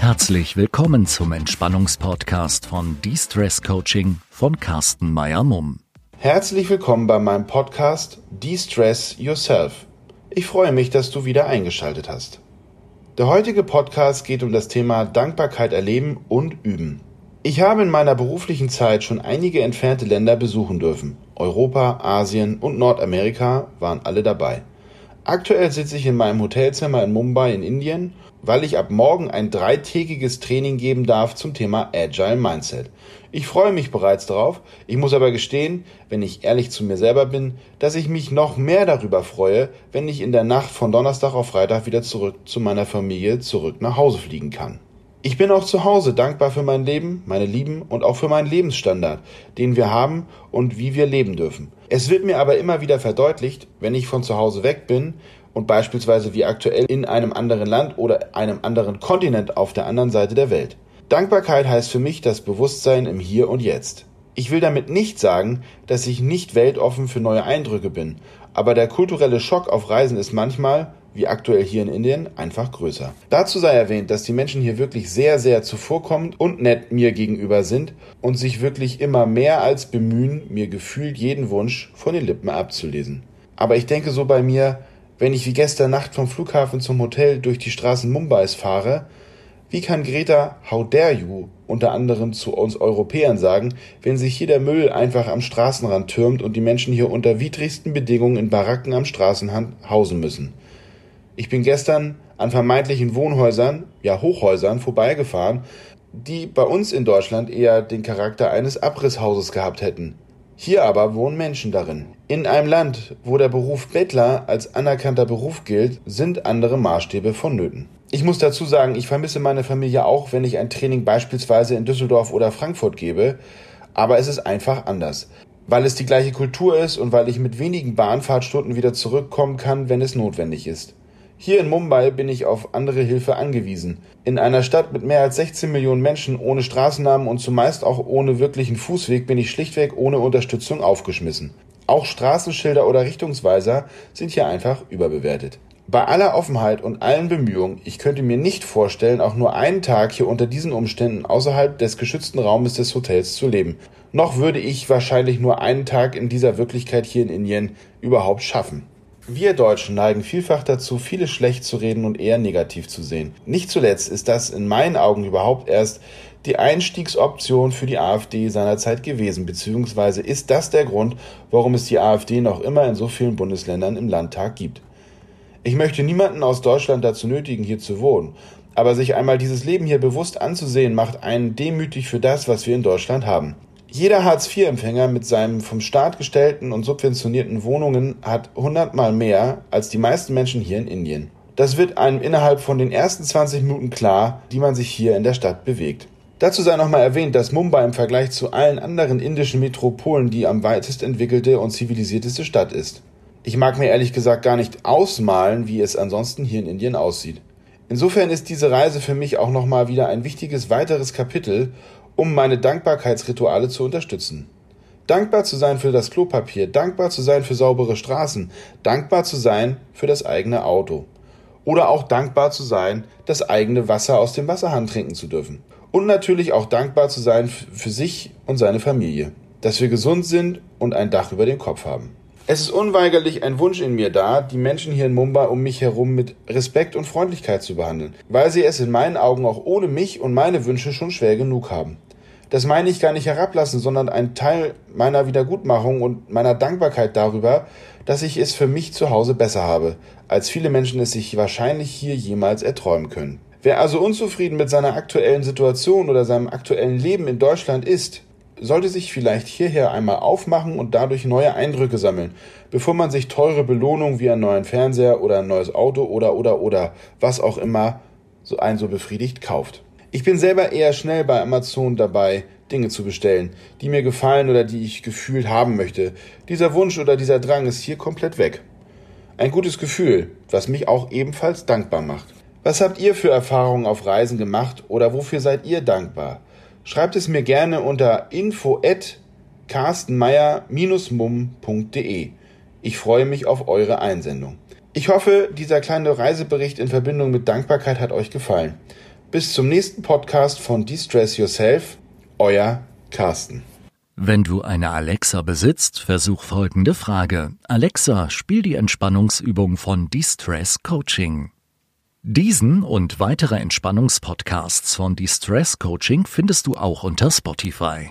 Herzlich willkommen zum Entspannungspodcast von De-Stress Coaching von Carsten Meyer-Mumm. Herzlich willkommen bei meinem Podcast De-Stress Yourself. Ich freue mich, dass du wieder eingeschaltet hast. Der heutige Podcast geht um das Thema Dankbarkeit erleben und üben. Ich habe in meiner beruflichen Zeit schon einige entfernte Länder besuchen dürfen. Europa, Asien und Nordamerika waren alle dabei. Aktuell sitze ich in meinem Hotelzimmer in Mumbai in Indien, weil ich ab morgen ein 3-tägiges Training geben darf zum Thema Agile Mindset. Ich freue mich bereits darauf, ich muss aber gestehen, wenn ich ehrlich zu mir selber bin, dass ich mich noch mehr darüber freue, wenn ich in der Nacht von Donnerstag auf Freitag wieder zurück zu meiner Familie nach Hause fliegen kann. Ich bin auch zu Hause dankbar für mein Leben, meine Lieben und auch für meinen Lebensstandard, den wir haben und wie wir leben dürfen. Es wird mir aber immer wieder verdeutlicht, wenn ich von zu Hause weg bin und beispielsweise wie aktuell in einem anderen Land oder einem anderen Kontinent auf der anderen Seite der Welt. Dankbarkeit heißt für mich das Bewusstsein im Hier und Jetzt. Ich will damit nicht sagen, dass ich nicht weltoffen für neue Eindrücke bin, aber der kulturelle Schock auf Reisen ist manchmal, wie aktuell hier in Indien, einfach größer. Dazu sei erwähnt, dass die Menschen hier wirklich sehr, sehr zuvorkommend und nett mir gegenüber sind und sich wirklich immer mehr als bemühen, mir gefühlt jeden Wunsch von den Lippen abzulesen. Aber ich denke so bei mir, wenn ich wie gestern Nacht vom Flughafen zum Hotel durch die Straßen Mumbais fahre, wie kann Greta "How dare you" unter anderem zu uns Europäern sagen, wenn sich hier der Müll einfach am Straßenrand türmt und die Menschen hier unter widrigsten Bedingungen in Baracken am Straßenrand hausen müssen? Ich bin gestern an vermeintlichen Wohnhäusern, ja Hochhäusern, vorbeigefahren, die bei uns in Deutschland eher den Charakter eines Abrisshauses gehabt hätten. Hier aber wohnen Menschen darin. In einem Land, wo der Beruf Bettler als anerkannter Beruf gilt, sind andere Maßstäbe vonnöten. Ich muss dazu sagen, ich vermisse meine Familie auch, wenn ich ein Training beispielsweise in Düsseldorf oder Frankfurt gebe, aber es ist einfach anders. Weil es die gleiche Kultur ist und weil ich mit wenigen Bahnfahrtstunden wieder zurückkommen kann, wenn es notwendig ist. Hier in Mumbai bin ich auf andere Hilfe angewiesen. In einer Stadt mit mehr als 16 Millionen Menschen ohne Straßennamen und zumeist auch ohne wirklichen Fußweg bin ich schlichtweg ohne Unterstützung aufgeschmissen. Auch Straßenschilder oder Richtungsweiser sind hier einfach überbewertet. Bei aller Offenheit und allen Bemühungen, ich könnte mir nicht vorstellen, auch nur einen Tag hier unter diesen Umständen außerhalb des geschützten Raumes des Hotels zu leben. Noch würde ich wahrscheinlich nur einen Tag in dieser Wirklichkeit hier in Indien überhaupt schaffen. Wir Deutschen neigen vielfach dazu, viele schlecht zu reden und eher negativ zu sehen. Nicht zuletzt ist das in meinen Augen überhaupt erst die Einstiegsoption für die AfD seinerzeit gewesen, beziehungsweise ist das der Grund, warum es die AfD noch immer in so vielen Bundesländern im Landtag gibt. Ich möchte niemanden aus Deutschland dazu nötigen, hier zu wohnen, aber sich einmal dieses Leben hier bewusst anzusehen, macht einen demütig für das, was wir in Deutschland haben. Jeder Hartz-IV-Empfänger mit seinen vom Staat gestellten und subventionierten Wohnungen hat 100-mal mehr als die meisten Menschen hier in Indien. Das wird einem innerhalb von den ersten 20 Minuten klar, die man sich hier in der Stadt bewegt. Dazu sei nochmal erwähnt, dass Mumbai im Vergleich zu allen anderen indischen Metropolen die am weitest entwickelte und zivilisierteste Stadt ist. Ich mag mir ehrlich gesagt gar nicht ausmalen, wie es ansonsten hier in Indien aussieht. Insofern ist diese Reise für mich auch nochmal wieder ein wichtiges weiteres Kapitel, um meine Dankbarkeitsrituale zu unterstützen. Dankbar zu sein für das Klopapier, dankbar zu sein für saubere Straßen, dankbar zu sein für das eigene Auto. Oder auch dankbar zu sein, das eigene Wasser aus dem Wasserhahn trinken zu dürfen. Und natürlich auch dankbar zu sein für sich und seine Familie, dass wir gesund sind und ein Dach über dem Kopf haben. Es ist unweigerlich ein Wunsch in mir da, die Menschen hier in Mumbai um mich herum mit Respekt und Freundlichkeit zu behandeln, weil sie es in meinen Augen auch ohne mich und meine Wünsche schon schwer genug haben. Das meine ich gar nicht herablassen, sondern ein Teil meiner Wiedergutmachung und meiner Dankbarkeit darüber, dass ich es für mich zu Hause besser habe, als viele Menschen es sich wahrscheinlich hier jemals erträumen können. Wer also unzufrieden mit seiner aktuellen Situation oder seinem aktuellen Leben in Deutschland ist, sollte sich vielleicht hierher einmal aufmachen und dadurch neue Eindrücke sammeln, bevor man sich teure Belohnungen wie einen neuen Fernseher oder ein neues Auto oder was auch immer einen so befriedigt kauft. Ich bin selber eher schnell bei Amazon dabei, Dinge zu bestellen, die mir gefallen oder die ich gefühlt haben möchte. Dieser Wunsch oder dieser Drang ist hier komplett weg. Ein gutes Gefühl, was mich auch ebenfalls dankbar macht. Was habt ihr für Erfahrungen auf Reisen gemacht oder wofür seid ihr dankbar? Schreibt es mir gerne unter info@carstenmeyer-mumm.de. Ich freue mich auf eure Einsendung. Ich hoffe, dieser kleine Reisebericht in Verbindung mit Dankbarkeit hat euch gefallen. Bis zum nächsten Podcast von De-Stress Yourself, euer Carsten. Wenn du eine Alexa besitzt, versuch folgende Frage. Alexa, spiel die Entspannungsübung von De-Stress Coaching. Diesen und weitere Entspannungspodcasts von De-Stress Coaching findest du auch unter Spotify.